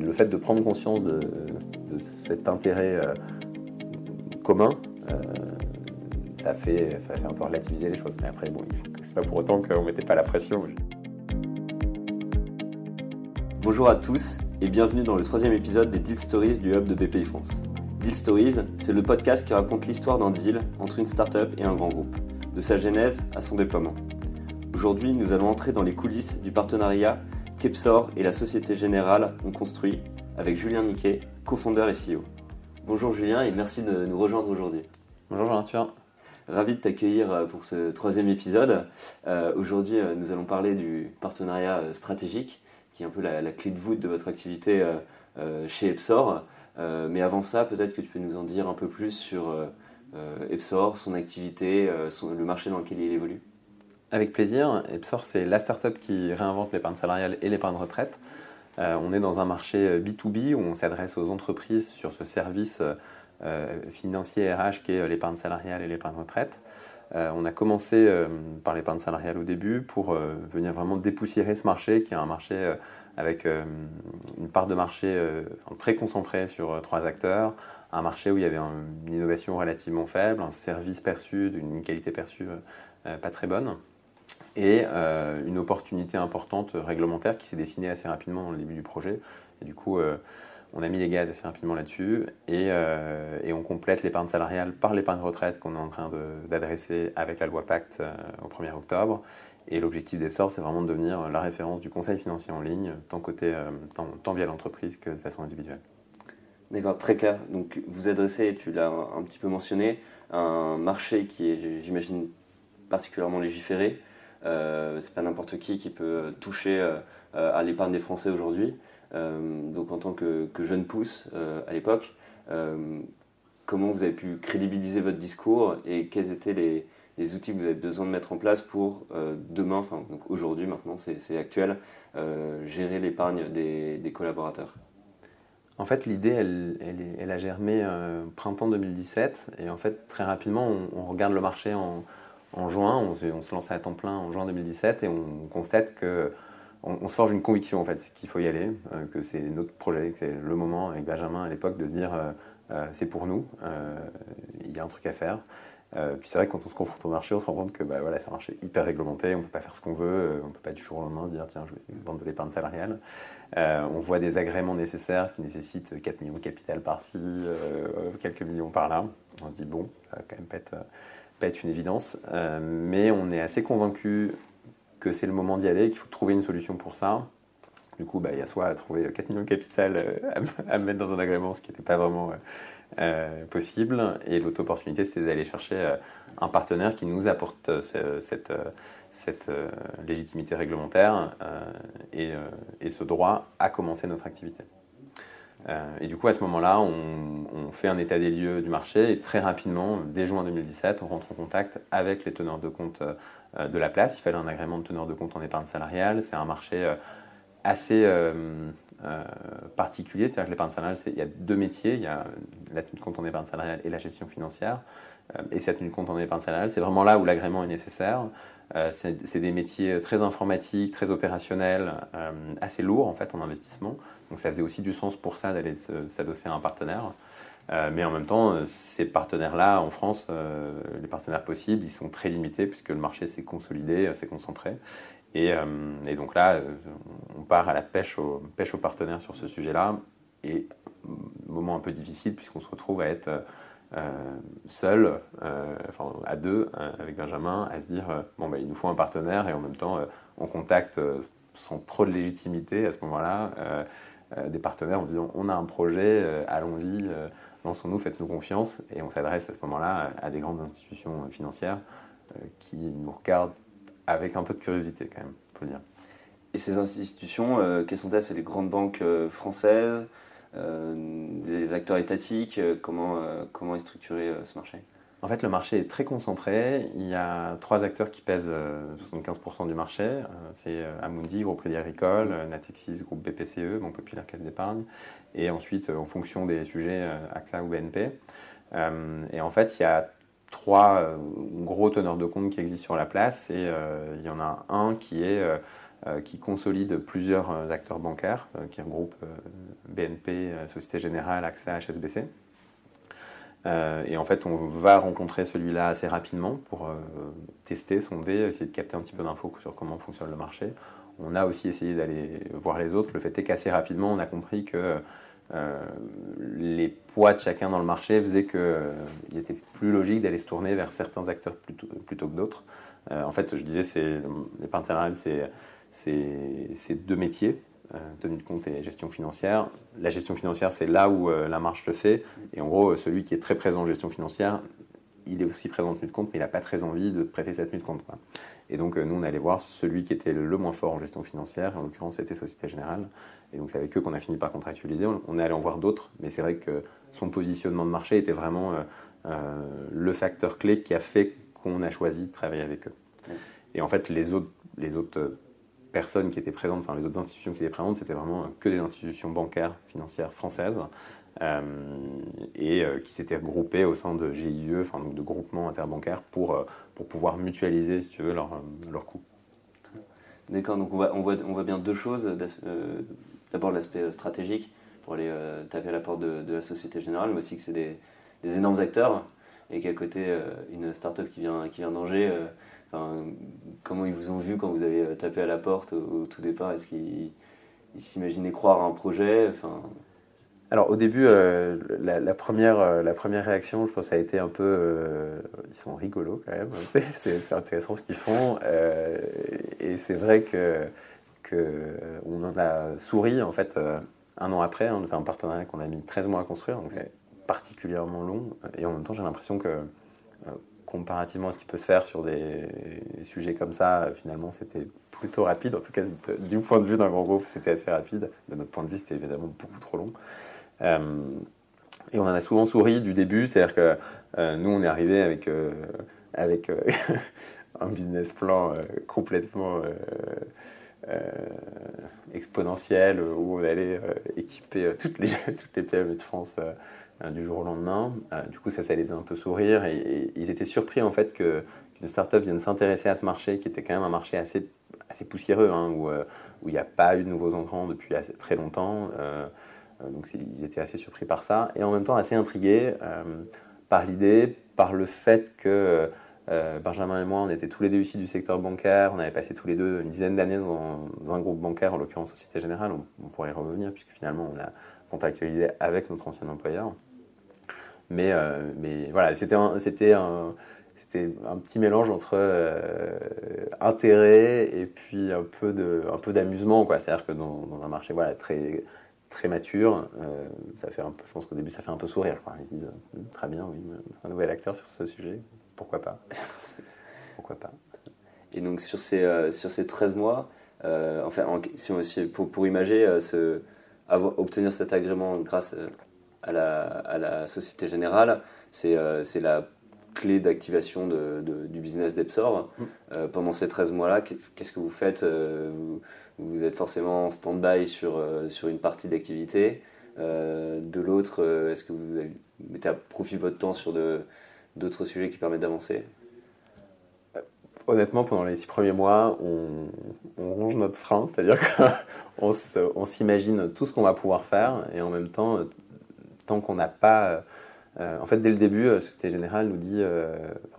Le fait de prendre conscience de cet intérêt commun, ça fait un peu relativiser les choses. Mais après, bon, c'est pas pour autant qu'on ne mettait pas la pression. Bonjour à tous et bienvenue dans le 3e épisode des Deal Stories du Hub de BPI France. Deal Stories, c'est le podcast qui raconte l'histoire d'un deal entre une start-up et un grand groupe, de sa genèse à son déploiement. Aujourd'hui, nous allons entrer dans les coulisses du partenariat qu'Epsor et la Société Générale ont construit avec Julien Niquet, cofondeur et CEO. Bonjour Julien et merci de nous rejoindre aujourd'hui. Bonjour Jean-Arthur. Ravi de t'accueillir pour ce 3e épisode. Aujourd'hui, nous allons parler du partenariat stratégique, qui est un peu la clé de voûte de votre activité chez Epsor. Mais avant ça, peut-être que tu peux nous en dire un peu plus sur Epsor, son activité, le marché dans lequel il évolue. Avec plaisir. Epsor, c'est la start-up qui réinvente l'épargne salariale et l'épargne retraite. On est dans un marché B2B où on s'adresse aux entreprises sur ce service financier RH qui est l'épargne salariale et l'épargne retraite. On a commencé par l'épargne salariale au début pour venir vraiment dépoussiérer ce marché qui est un marché avec une part de marché très concentrée sur 3 acteurs, un marché où il y avait une innovation relativement faible, un service perçu, d'une qualité perçue pas très bonne et une opportunité importante réglementaire qui s'est dessinée assez rapidement dans le début du projet. Et du coup, on a mis les gaz assez rapidement là-dessus et on complète l'épargne salariale par l'épargne retraite qu'on est en train d'adresser avec la loi Pacte au 1er octobre. Et l'objectif d'Epsor, c'est vraiment de devenir la référence du conseil financier en ligne, tant via l'entreprise que de façon individuelle. D'accord, très clair. Donc vous adressez, tu l'as un petit peu mentionné, un marché qui est, j'imagine, particulièrement légiféré. C'est pas n'importe qui peut toucher à l'épargne des Français aujourd'hui. Donc en tant que jeune pousse à l'époque, comment vous avez pu crédibiliser votre discours et quels étaient les outils que vous avez besoin de mettre en place pour demain, donc aujourd'hui maintenant, c'est actuel, gérer l'épargne des collaborateurs? En fait, l'idée, elle a germé printemps 2017 et en fait, très rapidement, on regarde le marché en juin, on se lance à temps plein en juin 2017 et on constate que on se forge une conviction en fait, qu'il faut y aller, que c'est notre projet, que c'est le moment avec Benjamin à l'époque de se dire c'est pour nous, il y a un truc à faire. Puis c'est vrai que quand on se confronte au marché, on se rend compte que c'est un marché hyper réglementé, on ne peut pas faire ce qu'on veut, on ne peut pas du jour au lendemain se dire tiens je vais vendre de l'épargne salariale. On voit des agréments nécessaires qui nécessitent 4 millions de capital par-ci, quelques millions par-là. On se dit bon, ça va quand même pas être une évidence, mais on est assez convaincu que c'est le moment d'y aller, qu'il faut trouver une solution pour ça. Du coup, il y a soit à trouver 4 millions de capital à mettre dans un agrément, ce qui n'était pas vraiment possible. Et l'autre opportunité, c'était d'aller chercher un partenaire qui nous apporte cette légitimité réglementaire et ce droit à commencer notre activité. Et du coup, à ce moment-là, on fait un état des lieux du marché et très rapidement, dès juin 2017, on rentre en contact avec les teneurs de compte de la place. Il fallait un agrément de teneur de compte en épargne salariale. C'est un marché assez particulier, c'est-à-dire que l'épargne salariale, il y a 2 métiers, il y a la tenue de compte en épargne salariale et la gestion financière. Et cette tenue de compte en épargne salariale, c'est vraiment là où l'agrément est nécessaire. C'est des métiers très informatiques, très opérationnels, assez lourds en fait en investissement. Donc ça faisait aussi du sens pour ça d'aller s'adosser à un partenaire. Mais en même temps, ces partenaires-là en France, les partenaires possibles, ils sont très limités puisque le marché s'est consolidé, s'est concentré. Et donc là, on part à la pêche aux partenaires sur ce sujet-là. Et moment un peu difficile puisqu'on se retrouve à être seul, à 2, avec Benjamin, à se dire il nous faut un partenaire et en même temps, on contacte sans trop de légitimité à ce moment-là des partenaires en disant on a un projet, allons-y, lançons-nous, faites-nous confiance. Et on s'adresse à ce moment-là à des grandes institutions financières qui nous regardent avec un peu de curiosité quand même, faut le dire. Et ces institutions, quelles sont-elles? C'est les grandes banques françaises, des acteurs étatiques, comment est structuré ce marché? En fait, le marché est très concentré. Il y a 3 acteurs qui pèsent 75% du marché. C'est Amundi, Groupe Crédit Agricole, Natixis, Groupe BPCE, Banque Populaire Caisse d'Épargne. Et ensuite, en fonction des sujets, AXA ou BNP. Et en fait, il y a trois gros teneurs de compte qui existent sur la place, et il y en a un qui consolide plusieurs acteurs bancaires, qui regroupe BNP, Société Générale, AXA, HSBC. Et en fait, on va rencontrer celui-là assez rapidement pour tester, sonder, essayer de capter un petit peu d'infos sur comment fonctionne le marché. On a aussi essayé d'aller voir les autres. Le fait est qu'assez rapidement, on a compris que les poids de chacun dans le marché faisaient qu'il était plus logique d'aller se tourner vers certains acteurs plutôt que d'autres. En fait, je disais, l'épargne salariale, c'est deux métiers, tenue de compte et gestion financière. La gestion financière, c'est là où la marge se fait. Et en gros, celui qui est très présent en gestion financière, il est aussi présent en tenue de compte, mais il n'a pas très envie de prêter cette tenue de compte, quoi. Et donc, nous, on allait voir celui qui était le moins fort en gestion financière. En l'occurrence, c'était Société Générale. Et donc, c'est avec eux qu'on a fini par contractualiser. On est allé en voir d'autres, mais c'est vrai que son positionnement de marché était vraiment le facteur clé qui a fait qu'on a choisi de travailler avec eux. Et en fait, les autres personnes qui étaient présentes, enfin, les autres institutions qui étaient présentes, c'était vraiment que des institutions bancaires, financières, françaises, et qui s'étaient regroupées au sein de GIE, enfin, donc de groupements interbancaires, pour pouvoir mutualiser, si tu veux, leurs coûts. D'accord, donc on voit bien deux choses. D'abord l'aspect stratégique, pour aller taper à la porte de la Société Générale, mais aussi que c'est des énormes acteurs, et qu'à côté, une start-up qui vient d'Angers, enfin, comment ils vous ont vu quand vous avez tapé à la porte au tout départ? Est-ce qu'ils s'imaginaient croire à un projet? Enfin... Alors au début, la première réaction, je pense, ça a été un peu... ils sont rigolos quand même, c'est intéressant ce qu'ils font. Et c'est vrai qu'on en a souri en fait un an après. Hein, c'est un partenariat qu'on a mis 13 mois à construire, donc c'est particulièrement long. Et en même temps, j'ai l'impression que... comparativement à ce qui peut se faire sur des sujets comme ça, finalement, c'était plutôt rapide. En tout cas, du point de vue d'un grand groupe, c'était assez rapide. De notre point de vue, c'était évidemment beaucoup trop long. Et on en a souvent souri du début. C'est-à-dire que nous, on est arrivés avec un business plan complètement... exponentiel, où on allait équiper toutes les PME de France du jour au lendemain. Du coup, ça les faisait un peu sourire, et ils étaient surpris en fait qu'une start-up vienne s'intéresser à ce marché qui était quand même un marché assez poussiéreux, hein, où il n'y a pas eu de nouveaux entrants depuis assez, très longtemps. Donc ils étaient assez surpris par ça, et en même temps assez intrigués par l'idée, par le fait que Benjamin et moi, on était tous les deux issus du secteur bancaire, on avait passé tous les deux une dizaine d'années dans un groupe bancaire, en l'occurrence Société Générale, on pourrait y revenir puisque finalement on a contractualisé avec notre ancien employeur. Mais voilà, c'était un petit mélange entre intérêt et puis un peu d'amusement, quoi. C'est-à-dire que dans un marché voilà, très, très mature, ça fait je pense qu'au début ça fait un peu sourire, quoi. Ils se disent très bien, oui, un nouvel acteur sur ce sujet. Pourquoi pas. Et donc sur ces 13 mois, enfin, pour imager, obtenir cet agrément grâce à la Société Générale, c'est la clé d'activation du business d'Epsor. Pendant ces 13 mois-là, qu'est-ce que vous faites? Vous êtes forcément en stand-by sur une partie d'activité. De l'autre, est-ce que vous mettez à profit votre temps sur d'autres sujets qui permettent d'avancer? Honnêtement, pendant les 6 premiers mois, on ronge notre frein, c'est-à-dire qu'on s'imagine tout ce qu'on va pouvoir faire, et en même temps, tant qu'on n'a pas... en fait, dès le début, Société Générale nous dit,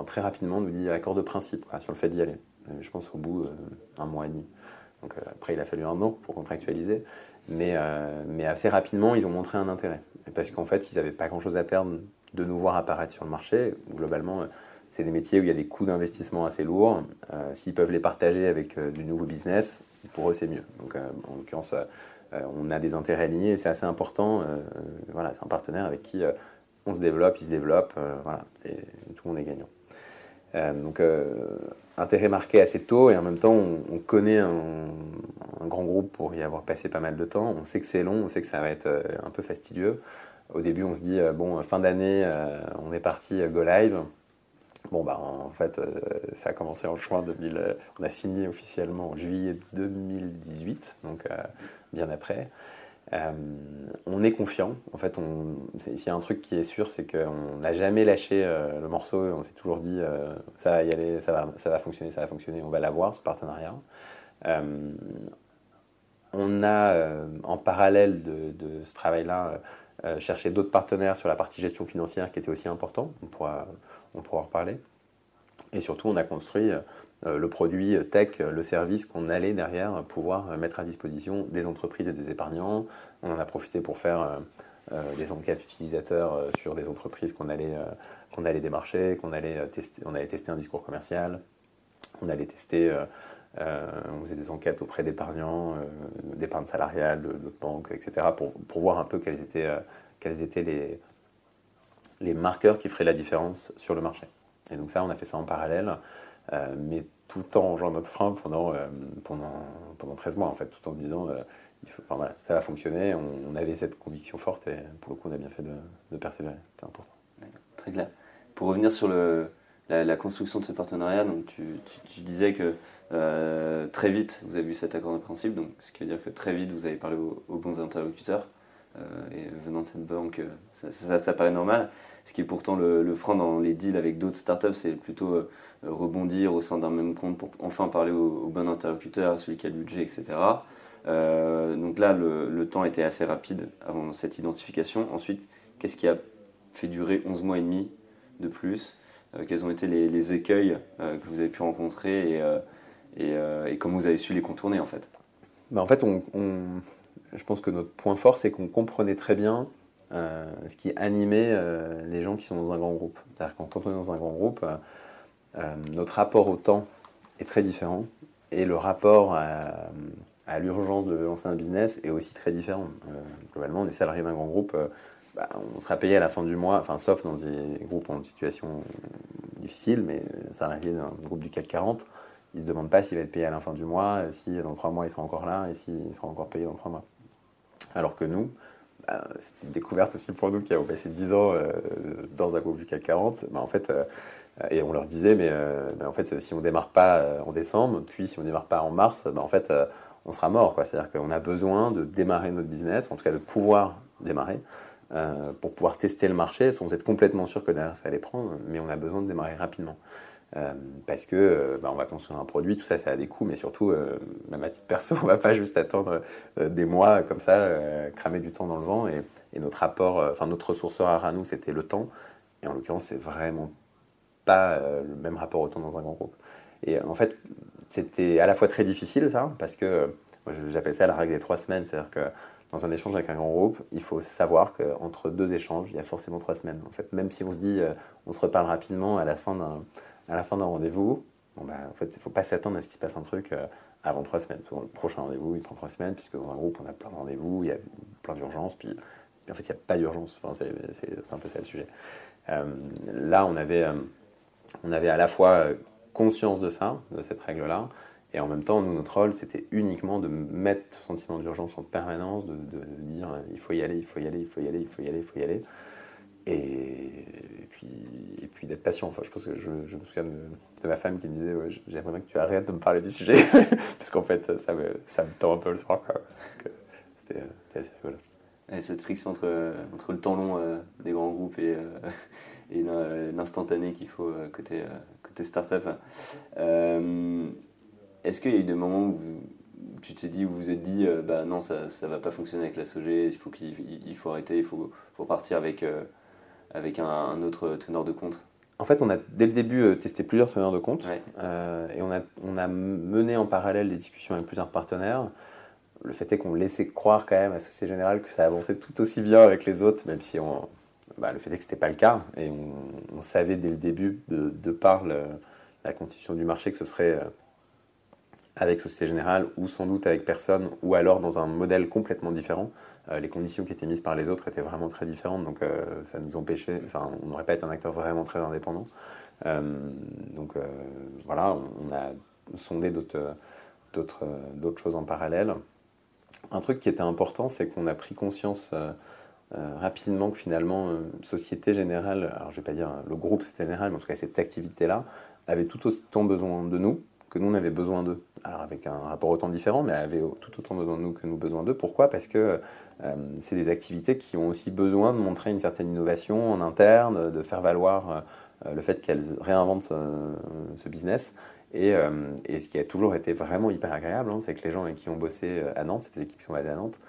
très rapidement, nous dit accord de principe, quoi, sur le fait d'y aller. Je pense au bout d'un mois et demi. Donc après, il a fallu un an pour contractualiser. Mais assez rapidement, ils ont montré un intérêt. Parce qu'en fait, ils n'avaient pas grand-chose à perdre de nous voir apparaître sur le marché. Globalement, c'est des métiers où il y a des coûts d'investissement assez lourds. S'ils peuvent les partager avec du nouveau business, pour eux, c'est mieux. Donc, en l'occurrence, on a des intérêts alignés et c'est assez important. Voilà, c'est un partenaire avec qui on se développe, il se développe. Voilà, tout le monde est gagnant. Intérêt marqué assez tôt, et en même temps on connaît un grand groupe pour y avoir passé pas mal de temps. On sait que c'est long, on sait que ça va être un peu fastidieux. Au début on se dit fin d'année on est parti go live. En fait ça a commencé en juin 2000, on a signé officiellement en juillet 2018, donc bien après. On est confiant. En fait, s'il y a un truc qui est sûr, c'est qu'on n'a jamais lâché le morceau. On s'est toujours dit ça va y aller, ça va fonctionner, on va l'avoir, ce partenariat. On a, en parallèle de ce travail-là, cherché d'autres partenaires sur la partie gestion financière qui était aussi important. On pourra en reparler. Et surtout, on a construit le produit tech, le service qu'on allait derrière pouvoir mettre à disposition des entreprises et des épargnants. On en a profité pour faire des enquêtes utilisateurs sur des entreprises qu'on allait démarcher, on allait tester un discours commercial, on allait tester, on faisait des enquêtes auprès d'épargnants, d'épargne salariale, d'autres banques, etc. pour voir un peu quels étaient les marqueurs qui feraient la différence sur le marché. Et donc ça, on a fait ça en parallèle, mais tout en jouant notre frein pendant 13 mois, en fait, tout en se disant ça va fonctionner. On avait cette conviction forte et pour le coup, on a bien fait de persévérer. C'était important. D'accord. Très clair. Pour revenir sur la construction de ce partenariat, donc tu disais que très vite, vous avez eu cet accord de principe, donc, ce qui veut dire que très vite, vous avez parlé aux bons interlocuteurs. Et venant de cette banque, ça paraît normal. Ce qui est pourtant le frein dans les deals avec d'autres startups, c'est plutôt rebondir au sein d'un même compte pour enfin parler au bon interlocuteur, à celui qui a le budget, etc. Donc là, le temps était assez rapide avant cette identification. Ensuite, qu'est-ce qui a fait durer 11 mois et demi de plus ? Quels ont été les écueils que vous avez pu rencontrer et comment vous avez su les contourner, en fait ? En fait, je pense que notre point fort, c'est qu'on comprenait très bien ce qui animait les gens qui sont dans un grand groupe. C'est-à-dire quand on est dans un grand groupe, notre rapport au temps est très différent et le rapport à l'urgence de lancer un business est aussi très différent. Globalement, on est salarié d'un grand groupe, on sera payé à la fin du mois, enfin, sauf dans des groupes en situation difficile, mais salarié d'un groupe du CAC 40, il ne se demande pas s'il va être payé à la fin du mois, si dans 3 mois il sera encore là et s'il sera encore payé dans 3 mois. Alors que nous, c'était une découverte aussi pour nous qui avons passé 10 ans dans un groupe du CAC 40. En fait, et on leur disait, mais en fait, si on ne démarre pas en décembre, puis si on ne démarre pas en mars, en fait, on sera mort, quoi. C'est-à-dire qu'on a besoin de démarrer notre business, en tout cas de pouvoir démarrer, pour pouvoir tester le marché sans être complètement sûr que derrière ça allait prendre, mais on a besoin de démarrer rapidement. Parce que on va construire un produit, tout ça, ça a des coûts, mais surtout, même à titre perso, on va pas juste attendre des mois comme ça, cramer du temps dans le vent. Et notre rapport, notre ressource rare à nous, c'était le temps. Et en l'occurrence, c'est vraiment pas le même rapport au temps dans un grand groupe. Et en fait, c'était à la fois très difficile, ça, parce que moi, j'appelle ça la règle des 3 semaines. C'est-à-dire que dans un échange avec un grand groupe, il faut savoir qu'entre 2 échanges, il y a forcément 3 semaines. En fait, même si on se dit, on se reparle rapidement à la fin d'un rendez-vous, en fait, il ne faut pas s'attendre à ce qu'il se passe un truc avant 3 semaines. Souvent, le prochain rendez-vous, il prend 3 semaines, puisque dans un groupe, on a plein de rendez-vous, il y a plein d'urgences, puis en fait, il n'y a pas d'urgence. Enfin, c'est un peu ça le sujet. Là, on avait à la fois conscience de ça, de cette règle-là, et en même temps, nous, notre rôle, c'était uniquement de mettre ce sentiment d'urgence en permanence, de dire il faut y aller. Et puis d'être patient. Enfin, je pense que je me souviens de ma femme qui me disait j'aimerais bien que tu arrêtes de me parler du sujet parce qu'en fait ça me tend un peu le soir, quoi. Donc, c'était assez rigolo. Et cette friction entre le temps long des grands groupes et l'instantané qu'il faut côté start-up. Est-ce qu'il y a eu des moments où vous vous êtes dit non, ça va pas fonctionner avec la SOG, il faut arrêter, il faut partir avec un autre teneur de compte? En fait, on a dès le début testé plusieurs teneurs de compte, ouais. Et on a mené en parallèle des discussions avec plusieurs partenaires. Le fait est qu'on laissait croire quand même à Société Générale que ça avançait tout aussi bien avec les autres, même si le fait est que c'était pas le cas, et on savait dès le début de par la constitution du marché que ce serait avec Société Générale ou sans doute avec personne, ou alors dans un modèle complètement différent. Les conditions qui étaient mises par les autres étaient vraiment très différentes, donc ça nous empêchait, on n'aurait pas été un acteur vraiment très indépendant. On a sondé d'autres choses en parallèle. Un truc qui était important, c'est qu'on a pris conscience rapidement que finalement, Société Générale, alors je ne vais pas dire le groupe Société Générale, mais en tout cas cette activité-là, avait tout autant besoin de nous que nous on avait besoin d'eux. alors avec un rapport au temps différent, mais avaient tout autant besoin de nous que nous besoin d'eux. Pourquoi ? Parce que c'est des activités qui ont aussi besoin de montrer une certaine innovation en interne, de faire valoir le fait qu'elles réinventent ce business. Et ce qui a toujours été vraiment hyper agréable, c'est que les gens avec qui ont bossé à Nantes, c'est des équipes qui sont basées à Nantes,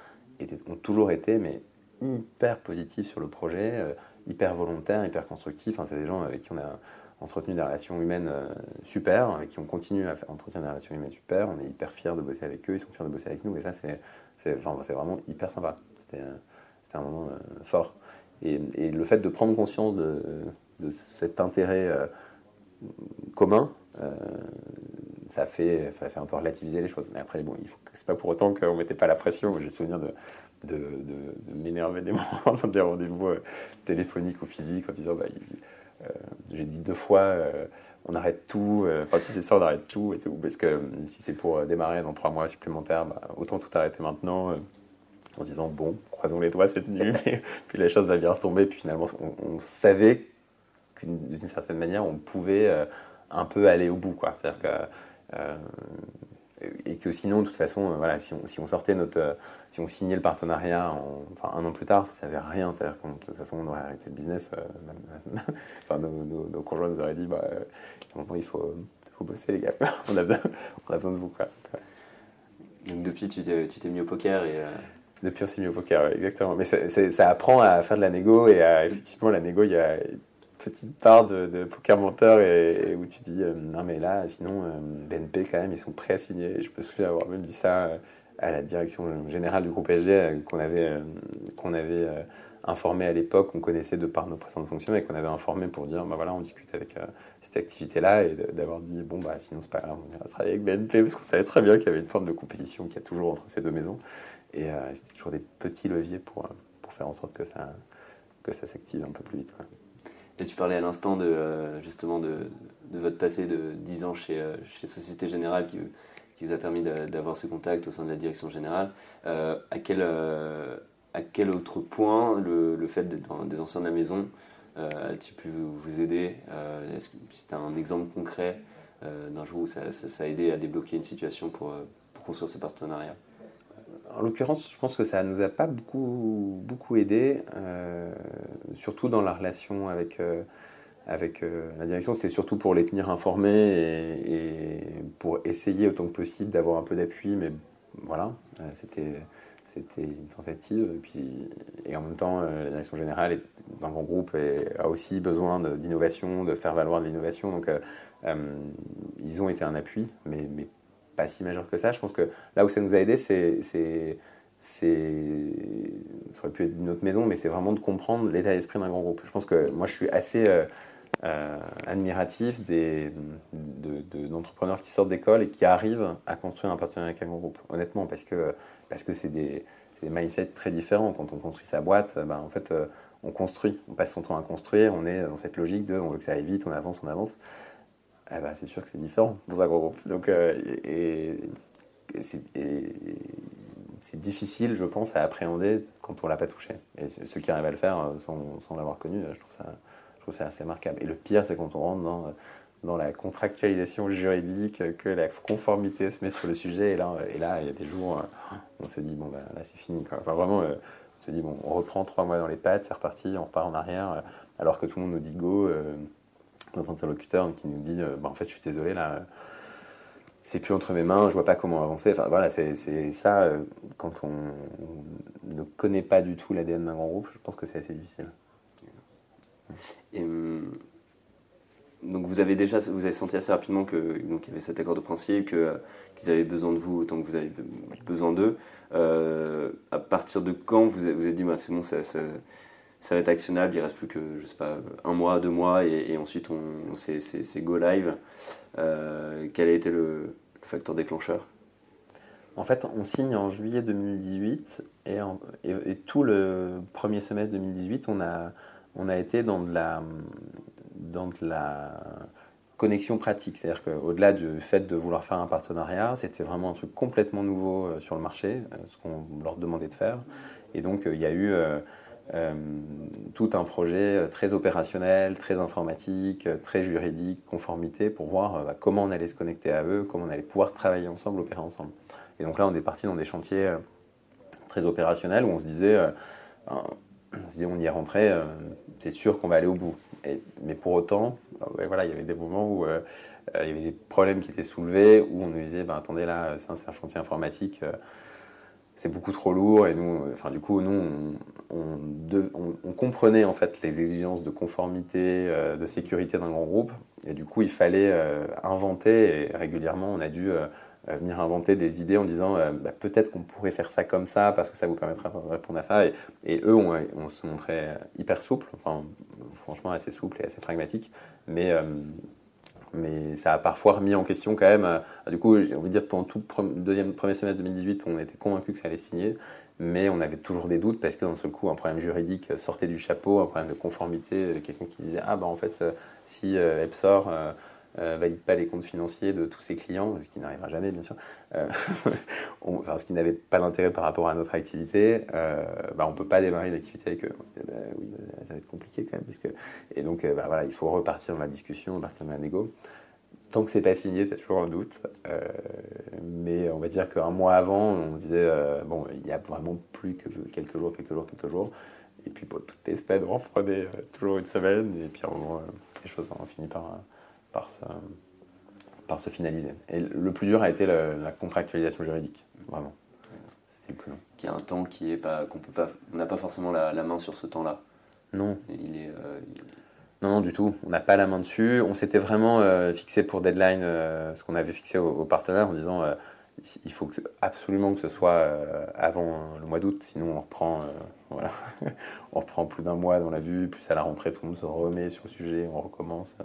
ont toujours été mais hyper positifs sur le projet, hyper volontaires, hyper constructifs. C'est des gens avec qui on a entretenu des relations humaines super, avec qui on continue à entretenir des relations humaines super. On est hyper fiers de bosser avec eux, ils sont fiers de bosser avec nous. Et ça, c'est vraiment hyper sympa. C'était un moment fort. Et le fait de prendre conscience de cet intérêt commun, ça fait un peu relativiser les choses. Mais après, bon, c'est pas pour autant qu'on ne mettait pas la pression. J'ai le souvenir de m'énerver des moments dans des rendez-vous téléphoniques ou physiques en disant j'ai dit 2 fois on arrête tout, enfin si c'est ça on arrête tout et tout, parce que si c'est pour démarrer dans 3 mois supplémentaires, autant tout arrêter maintenant, en disant bon, croisons les doigts cette nuit, puis la chose va bien retomber. Puis finalement on savait d'une certaine manière, on pouvait un peu aller au bout, quoi. C'est-à-dire que, et que sinon, de toute façon, voilà, si on sortait si on signait le partenariat, un an plus tard, ça ne servait à rien. C'est-à-dire que de toute façon, on aurait arrêté le business. Enfin, nos conjoints nous auraient dit, il faut bosser, les gars. on a besoin de vous, quoi. Donc depuis, tu t'es mis au poker et depuis, on s'est mis au poker, exactement. Mais ça apprend à faire de la négo, et effectivement, la négo, il y a petite part de poker menteur et où tu dis non mais là sinon BNP quand même ils sont prêts à signer. Je me souviens avoir même dit ça à la direction générale du groupe SG qu'on avait informé à l'époque, qu'on connaissait de par nos précédentes fonctions et qu'on avait informé pour dire voilà on discute avec cette activité là, et d'avoir dit sinon c'est pas grave, on ira travailler avec BNP, parce qu'on savait très bien qu'il y avait une forme de compétition qu'il y a toujours entre ces deux maisons, et c'était toujours des petits leviers pour faire en sorte que ça s'active un peu plus vite, quoi. Et tu parlais à l'instant justement de votre passé de 10 ans chez Société Générale qui vous a permis d'avoir ces contacts au sein de la direction générale. À quel autre point le fait d'être des anciens de la maison a-t-il pu vous aider ? Est-ce que c'est un exemple concret d'un jour où ça a aidé à débloquer une situation pour construire ce partenariat ? En l'occurrence, je pense que ça ne nous a pas beaucoup aidé, surtout dans la relation avec la direction. C'était surtout pour les tenir informés et pour essayer autant que possible d'avoir un peu d'appui. Mais voilà, c'était une tentative. Et en même temps, la direction générale est un grand groupe et a aussi besoin d'innovation, de faire valoir de l'innovation. Donc, ils ont été un appui, mais pas si majeur que ça. Je pense que là où ça nous a aidé, ça aurait pu être une autre maison, mais c'est vraiment de comprendre l'état d'esprit d'un grand groupe. Je pense que moi, je suis assez admiratif d'entrepreneurs qui sortent d'école et qui arrivent à construire un partenariat avec un grand groupe, honnêtement, parce que c'est des mindsets très différents. Quand on construit sa boîte, en fait, on construit, on passe son temps à construire, on est dans cette logique de on veut que ça aille vite, on avance. Ah bah c'est sûr que c'est différent dans un gros groupe. Donc, c'est difficile, je pense, à appréhender quand on ne l'a pas touché. Et ceux qui arrivent à le faire sans l'avoir connu, je trouve ça assez remarquable. Et le pire, c'est quand on rentre dans la contractualisation juridique, que la conformité se met sur le sujet. Et là, il y a des jours, on se dit, là, c'est fini, quoi. Enfin, vraiment, on se dit, on reprend 3 mois dans les pattes, c'est reparti, on repart en arrière, alors que tout le monde nous dit go. Notre interlocuteur qui nous dit en fait je suis désolé là, c'est plus entre mes mains, je vois pas comment avancer. Enfin voilà, c'est ça, quand on ne connaît pas du tout l'ADN d'un grand groupe, je pense que c'est assez difficile. Et, donc vous avez senti assez rapidement que donc il y avait cet accord de principe, qu'ils avaient besoin de vous autant que vous avez besoin d'eux. À partir de quand vous êtes dit c'est bon, ça va être actionnable, il ne reste plus que, je sais pas, 1 mois, 2 mois, et ensuite c'est go live. Quel a été le facteur déclencheur ? En fait, on signe en juillet 2018, et tout le premier semestre 2018, on a été dans de la connexion pratique. C'est-à-dire qu'au-delà du fait de vouloir faire un partenariat, c'était vraiment un truc complètement nouveau sur le marché, ce qu'on leur demandait de faire. Et donc, il y a eu tout un projet très opérationnel, très informatique, très juridique, conformité, pour voir comment on allait se connecter à eux, comment on allait pouvoir travailler ensemble, opérer ensemble. Et donc là, on est parti dans des chantiers très opérationnels où on se disait, on y est rentré, c'est sûr qu'on va aller au bout. Mais pour autant, il y avait des moments où il y avait des problèmes qui étaient soulevés, où on nous disait, attendez là, c'est un chantier informatique, c'est beaucoup trop lourd. Et nous, on comprenait en fait les exigences de conformité, de sécurité d'un grand groupe. Et du coup, il fallait inventer, et régulièrement, on a dû venir inventer des idées en disant peut-être qu'on pourrait faire ça comme ça parce que ça vous permettra de répondre à ça. Et eux, on se montrait hyper souple, franchement assez souple et assez pragmatique, mais ça a parfois remis en question quand même. Du coup, j'ai envie de dire, pendant tout le premier semestre 2018, on était convaincus que ça allait signer, mais on avait toujours des doutes parce que d'un seul coup, un problème juridique sortait du chapeau, un problème de conformité, quelqu'un qui disait « Ah, en fait, si Epsor... valide pas les comptes financiers de tous ses clients, ce qui n'arrivera jamais bien sûr, ce qui n'avait pas d'intérêt par rapport à notre activité, on peut pas démarrer une activité avec eux. Ça va être compliqué quand même, puisque... et donc il faut repartir dans la discussion, repartir dans la négo. Tant que c'est pas signé, t'as toujours un doute, mais on va dire qu'un mois avant, on se disait il y a vraiment plus que quelques jours, et puis toutes les semaines on reprenait toujours une semaine, et puis à un moment les choses ont fini par se finaliser. Et le plus dur a été la contractualisation juridique, vraiment. C'était le plus long. Il y a un temps qui est pas, qu'on peut pas, on n'a pas forcément la main sur ce temps-là. Non. Non, du tout. On n'a pas la main dessus. On s'était vraiment fixé pour deadline ce qu'on avait fixé aux partenaires en disant il faut absolument que ce soit avant le mois d'août, sinon on reprend, on reprend plus d'un mois dans la vue, plus à la rentrée tout le monde se remet sur le sujet, on recommence.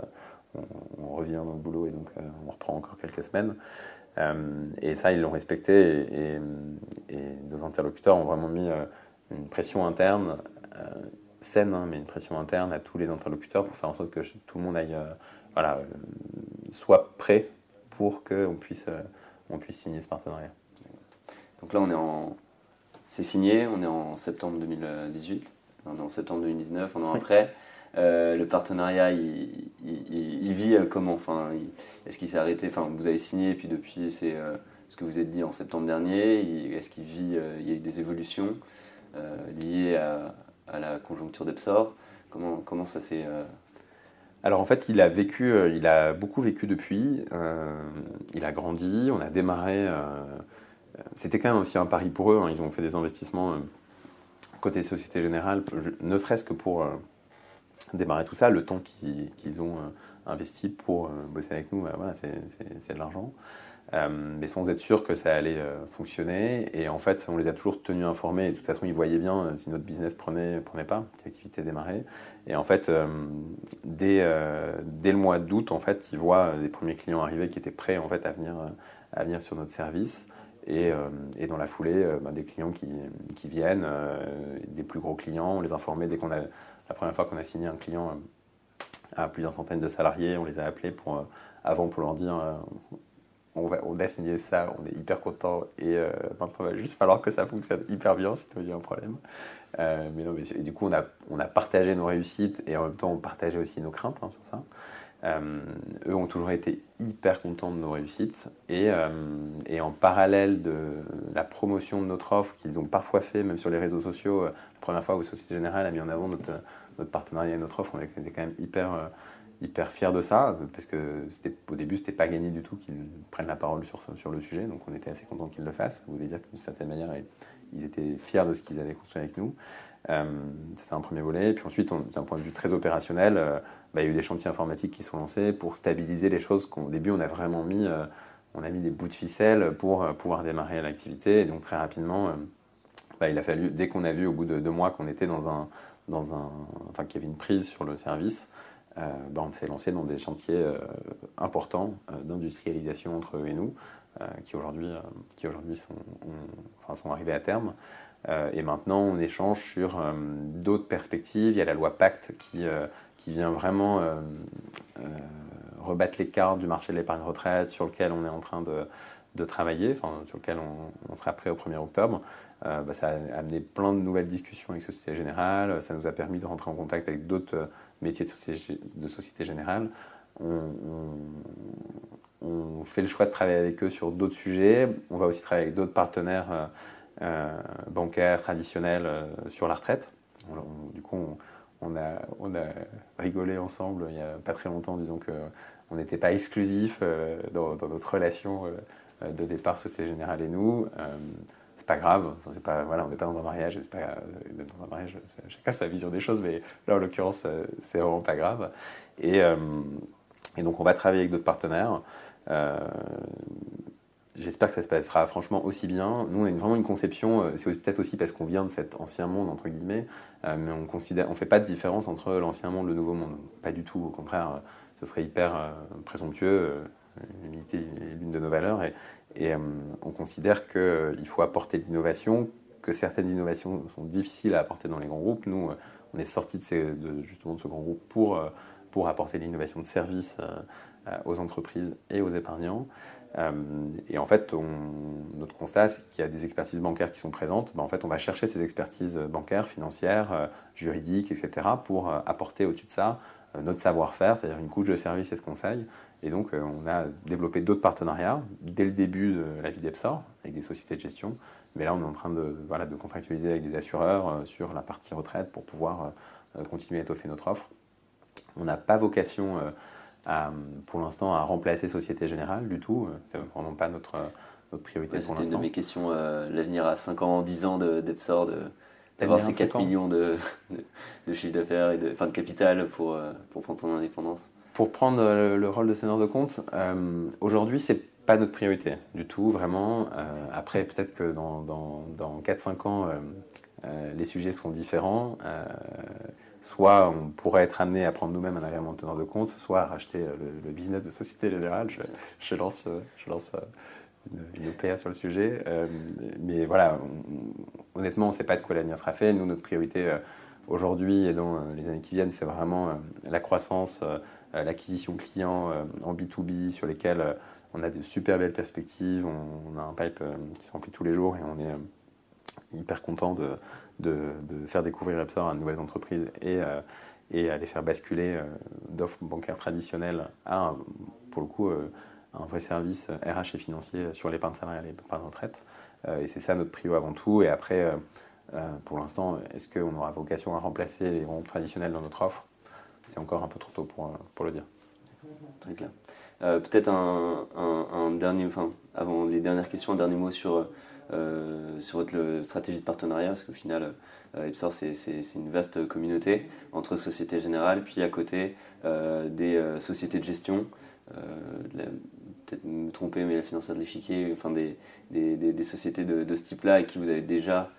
On revient dans le boulot, et donc on reprend encore quelques semaines. Et ça, ils l'ont respecté, et nos interlocuteurs ont vraiment mis une pression interne, saine, mais une pression interne à tous les interlocuteurs pour faire en sorte que tout le monde aille, soit prêt pour qu'on puisse, signer ce partenariat. Donc là, c'est signé, on est en septembre 2018, on est en septembre 2019, on est en prêt. Le partenariat, il vit comment, est-ce qu'il s'est arrêté, vous avez signé et puis depuis c'est ce que vous êtes dit en septembre dernier, est-ce qu'il vit, il y a eu des évolutions liées à la conjoncture d'Epsor, comment ça s'est... Alors en fait il a beaucoup vécu depuis, il a grandi, on a démarré, c'était quand même aussi un pari pour eux, ils ont fait des investissements côté Société Générale, ne serait-ce que pour... démarrer tout ça, le temps qu'ils ont investi pour bosser avec nous, c'est de l'argent. Mais sans être sûr que ça allait fonctionner. Et en fait, on les a toujours tenus informés. Et de toute façon, ils voyaient bien si notre business prenait pas, si l'activité démarrait. Et en fait, dès le mois d'août, en fait, ils voient des premiers clients arriver qui étaient prêts en fait, à venir sur notre service. Et dans la foulée, des clients qui viennent, des plus gros clients, on les informait dès qu'on a... La première fois qu'on a signé un client à plusieurs centaines de salariés, on les a appelés pour leur dire on a signé ça, on est hyper content et maintenant il va juste falloir que ça fonctionne hyper bien si il y a un problème. Et du coup, on a partagé nos réussites et en même temps on partageait aussi nos craintes sur ça. Eux ont toujours été hyper contents de nos réussites et en parallèle de la promotion de notre offre qu'ils ont parfois fait même sur les réseaux sociaux, la première fois où Société Générale a mis en avant notre partenariat et notre offre, on était quand même hyper fiers de ça parce que au début c'était pas gagné du tout qu'ils prennent la parole sur le sujet, donc on était assez contents qu'ils le fassent. Vous voulez dire que d'une certaine manière ils étaient fiers de ce qu'ils avaient construit avec nous. C'est un premier volet. Et puis ensuite, d'un point de vue très opérationnel, il y a eu des chantiers informatiques qui sont lancés pour stabiliser les choses qu'au début on a vraiment mis, on a mis des bouts de ficelle pour pouvoir démarrer l'activité. Et donc très rapidement, il a fallu, dès qu'on a vu au bout de 2 mois qu'on était qu'il y avait une prise sur le service, on s'est lancé dans des chantiers importants d'industrialisation entre eux et nous, qui aujourd'hui sont arrivés à terme. Et maintenant, on échange sur d'autres perspectives. Il y a la loi Pacte qui vient vraiment rebattre les cartes du marché de l'épargne retraite sur lequel on est en train de, de travailler, enfin, sur lequel on sera prêt au 1er octobre, ça a amené plein de nouvelles discussions avec Société Générale, ça nous a permis de rentrer en contact avec d'autres métiers de Société Générale. On fait le choix de travailler avec eux sur d'autres sujets, on va aussi travailler avec d'autres partenaires bancaires traditionnels sur la retraite. Du coup, on a rigolé ensemble il n'y a pas très longtemps en disant qu'on n'était pas exclusifs dans notre relation de départ Société Générale et nous. C'est pas grave, c'est pas, voilà, on n'est pas dans un mariage, c'est pas, dans un mariage chacun sa vision des choses, mais là en l'occurrence c'est vraiment pas grave. Et donc on va travailler avec d'autres partenaires. J'espère que ça se passera franchement aussi bien. Nous, on a vraiment une conception, c'est peut-être aussi parce qu'on vient de cet ancien monde, entre guillemets, mais on fait pas de différence entre l'ancien monde et le nouveau monde. Pas du tout, au contraire, ce serait hyper présomptueux. L'humilité est l'une de nos valeurs et on considère qu'il faut apporter de l'innovation, que certaines innovations sont difficiles à apporter dans les grands groupes. Nous, on est sortis justement de ce grand groupe pour apporter de l'innovation de service aux entreprises et aux épargnants. Et en fait, notre constat, c'est qu'il y a des expertises bancaires qui sont présentes. En fait, on va chercher ces expertises bancaires, financières, juridiques, etc. pour apporter au-dessus de ça notre savoir-faire, c'est-à-dire une couche de service et de conseil. Et donc, on a développé d'autres partenariats dès le début de la vie d'Epsor, avec des sociétés de gestion. Mais là, on est en train de contractualiser avec des assureurs sur la partie retraite pour pouvoir continuer à étoffer notre offre. On n'a pas vocation, pour l'instant, à remplacer Société Générale du tout. C'est vraiment pas notre priorité pour l'instant. C'était une de mes questions, l'avenir à 5 ans, 10 ans d'Epsor, d'avoir ces 4 millions de chiffre d'affaires et de capital pour prendre son indépendance. Pour prendre le rôle de teneur de compte, aujourd'hui, ce n'est pas notre priorité du tout, vraiment. Après, peut-être que dans 4-5 ans, les sujets seront différents. Soit on pourrait être amené à prendre nous-mêmes un agrément de teneur de compte, soit à racheter le business de Société Générale. Je lance une OPA sur le sujet. Mais voilà, honnêtement, on ne sait pas de quoi l'avenir sera fait. Nous, notre priorité aujourd'hui et dans les années qui viennent, c'est vraiment la croissance, l'acquisition client en B2B sur lesquels on a de super belles perspectives. On a un pipe qui se remplit tous les jours et on est hyper content de faire découvrir Epsor à de nouvelles entreprises et à les faire basculer d'offres bancaires traditionnelles à, pour le coup, un vrai service RH et financier sur l'épargne salariale et l'épargne retraite. Et c'est ça notre prio avant tout. Et après, pour l'instant, est-ce qu'on aura vocation à remplacer les groupes traditionnels dans notre offre ? C'est encore un peu trop tôt pour le dire. Très clair. Peut-être un dernier, avant les dernières questions, un dernier mot sur votre stratégie de partenariat, parce qu'au final, Epsor, c'est une vaste communauté entre Société Générale, puis à côté des sociétés de gestion, peut-être me tromper, mais la Financière de l'Échiquier, des sociétés de ce type-là, et qui vous avez déjà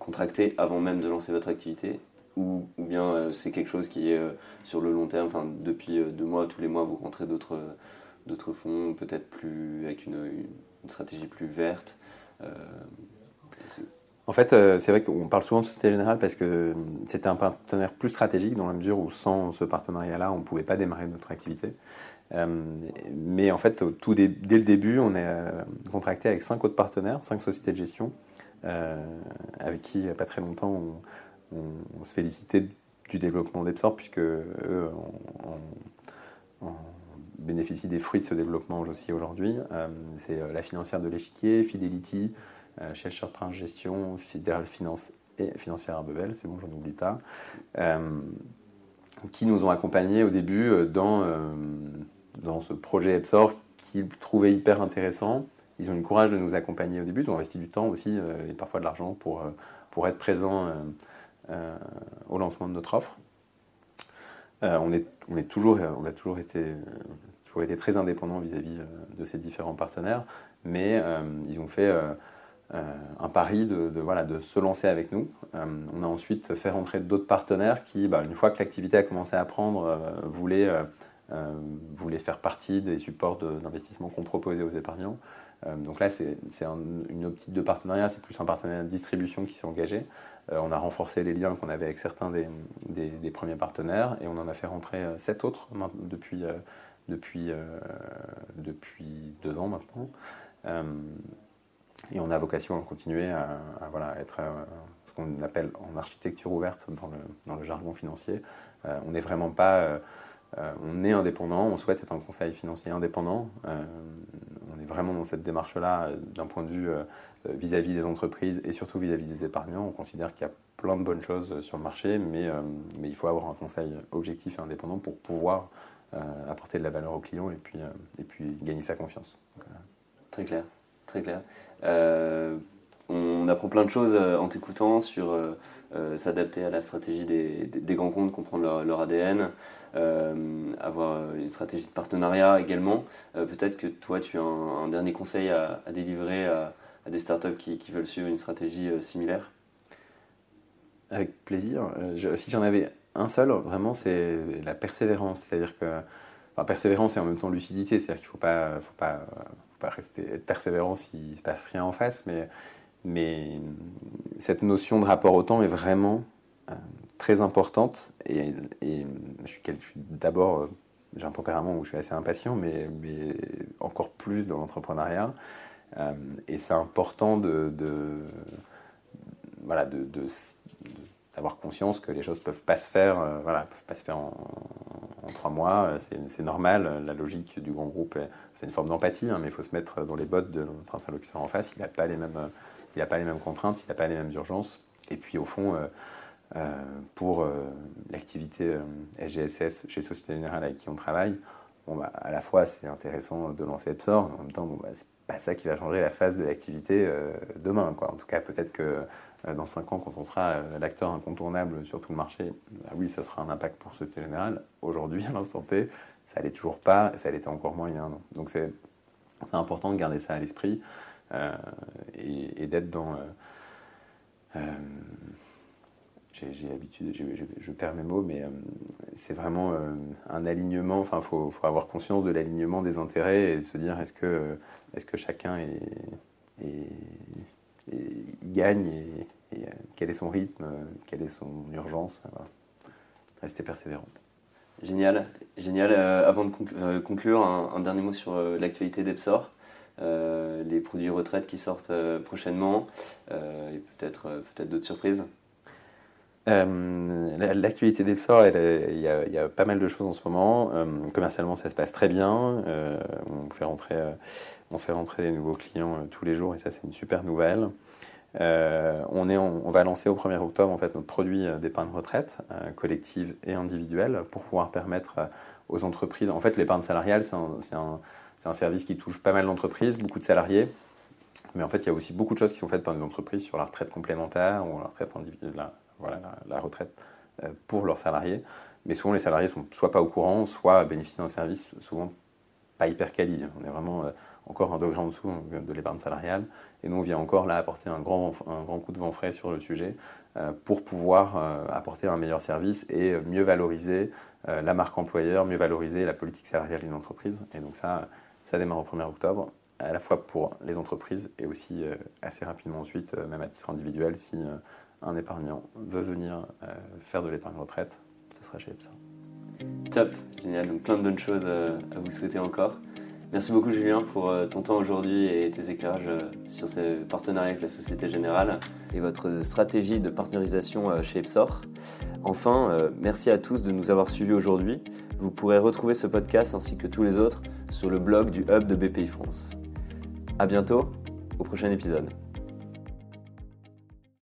contracté avant même de lancer votre activité, ou bien c'est quelque chose qui est sur le long terme, depuis 2 mois, tous les mois, vous rentrez d'autres fonds, peut-être plus avec une stratégie plus verte. En fait, c'est vrai qu'on parle souvent de Société Générale parce que c'était un partenaire plus stratégique dans la mesure où sans ce partenariat-là, on ne pouvait pas démarrer notre activité. Mais en fait, dès le début, on a contracté avec 5 autres partenaires, 5 sociétés de gestion, avec qui, il n'y a pas très longtemps, on se félicitait du développement d'Epsor puisque eux on bénéficient des fruits de ce développement aussi aujourd'hui. C'est la Financière de l'Échiquier, Fidelity, Sycomore Prince Gestion, Federal Finance et Financière Arbevel, c'est bon, j'en oublie pas, qui nous ont accompagnés au début dans ce projet Epsor qu'ils trouvaient hyper intéressant. Ils ont eu le courage de nous accompagner au début, ils ont investi du temps aussi et parfois de l'argent pour être présents au lancement de notre offre. On a toujours été très indépendants vis-à-vis de ces différents partenaires, mais ils ont fait un pari de se lancer avec nous. On a ensuite fait rentrer d'autres partenaires qui, une fois que l'activité a commencé à prendre, voulaient faire partie des supports d'investissement qu'on proposait aux épargnants. Donc là, c'est une optique de partenariat, c'est plus un partenariat de distribution qui s'est engagé. On a renforcé les liens qu'on avait avec certains des premiers partenaires et on en a fait rentrer 7 autres depuis depuis 2 ans maintenant. Et on a vocation à continuer à être ce qu'on appelle en architecture ouverte dans le jargon financier. On n'est vraiment pas... on est indépendant, on souhaite être un conseil financier indépendant. On est vraiment dans cette démarche-là d'un point de vue vis-à-vis des entreprises et surtout vis-à-vis des épargnants. On considère qu'il y a plein de bonnes choses sur le marché, mais il faut avoir un conseil objectif et indépendant pour pouvoir apporter de la valeur au client et puis gagner sa confiance. Donc, très clair, très clair. On apprend plein de choses en t'écoutant sur s'adapter à la stratégie des grands comptes, comprendre leur ADN, avoir une stratégie de partenariat également. Peut-être que toi, tu as un dernier conseil à délivrer à des startups qui veulent suivre une stratégie similaire. Avec plaisir. Si j'en avais un seul, vraiment, c'est la persévérance. C'est-à-dire que, persévérance et en même temps lucidité. C'est-à-dire qu'il ne faut pas rester être persévérant s'il ne se passe rien en face, mais cette notion de rapport au temps est vraiment très importante. Et je suis d'abord, j'ai un tempérament où je suis assez impatient, mais encore plus dans l'entrepreneuriat. Et c'est important d'avoir conscience que les choses peuvent pas se faire, peuvent pas se faire en 3 mois. C'est normal. La logique du grand groupe, c'est une forme d'empathie, mais il faut se mettre dans les bottes de notre interlocuteur en face. Il n'a pas les mêmes contraintes, il n'a pas les mêmes urgences. Et puis, au fond, pour l'activité SGSS chez Société Générale avec qui on travaille, à la fois, c'est intéressant de lancer Epsor, mais en même temps, ce n'est pas ça qui va changer la phase de l'activité demain, quoi. En tout cas, peut-être que dans 5 ans, quand on sera l'acteur incontournable sur tout le marché, oui, ça sera un impact pour Société Générale. Aujourd'hui, à l'instant T, ça ne l'est toujours pas, ça l'était encore moins il y a un an. Donc, c'est important de garder ça à l'esprit. Et d'être dans j'ai l'habitude, je perds mes mots, mais c'est vraiment un alignement. Enfin, faut avoir conscience de l'alignement des intérêts et se dire est-ce que chacun gagne et quel est son rythme, quelle est son urgence. Voilà. Rester persévérant. Génial. Avant de conclure, un dernier mot sur l'actualité d'Epsor. Les produits retraite qui sortent prochainement et peut-être d'autres surprises. L'actualité d'Epsor, il y a pas mal de choses en ce moment. Commercialement, ça se passe très bien. On fait rentrer des nouveaux clients tous les jours et ça, c'est une super nouvelle. On va lancer au 1er octobre en fait, notre produit d'épargne retraite collective et individuelle pour pouvoir permettre aux entreprises... En fait, l'épargne salariale, c'est un service qui touche pas mal d'entreprises, beaucoup de salariés, mais en fait, il y a aussi beaucoup de choses qui sont faites par des entreprises sur la retraite complémentaire ou la retraite individuelle, la retraite pour leurs salariés. Mais souvent, les salariés sont soit pas au courant, soit bénéficient d'un service souvent pas hyper quali. On est vraiment encore un degré en dessous de l'épargne salariale. Et nous, on vient encore là apporter un grand coup de vent frais sur le sujet pour pouvoir apporter un meilleur service et mieux valoriser la marque employeur, mieux valoriser la politique salariale d'une entreprise. Et donc ça démarre au 1er octobre, à la fois pour les entreprises et aussi assez rapidement ensuite, même à titre individuel, si un épargnant veut venir faire de l'épargne retraite, ce sera chez Epsor. Top, génial, donc plein de bonnes choses à vous souhaiter encore. Merci beaucoup Julien pour ton temps aujourd'hui et tes éclairages sur ce partenariat avec la Société Générale et votre stratégie de partenarisation chez Epsor. Enfin, merci à tous de nous avoir suivis aujourd'hui. Vous pourrez retrouver ce podcast ainsi que tous les autres sur le blog du Hub de BPI France. À bientôt, au prochain épisode.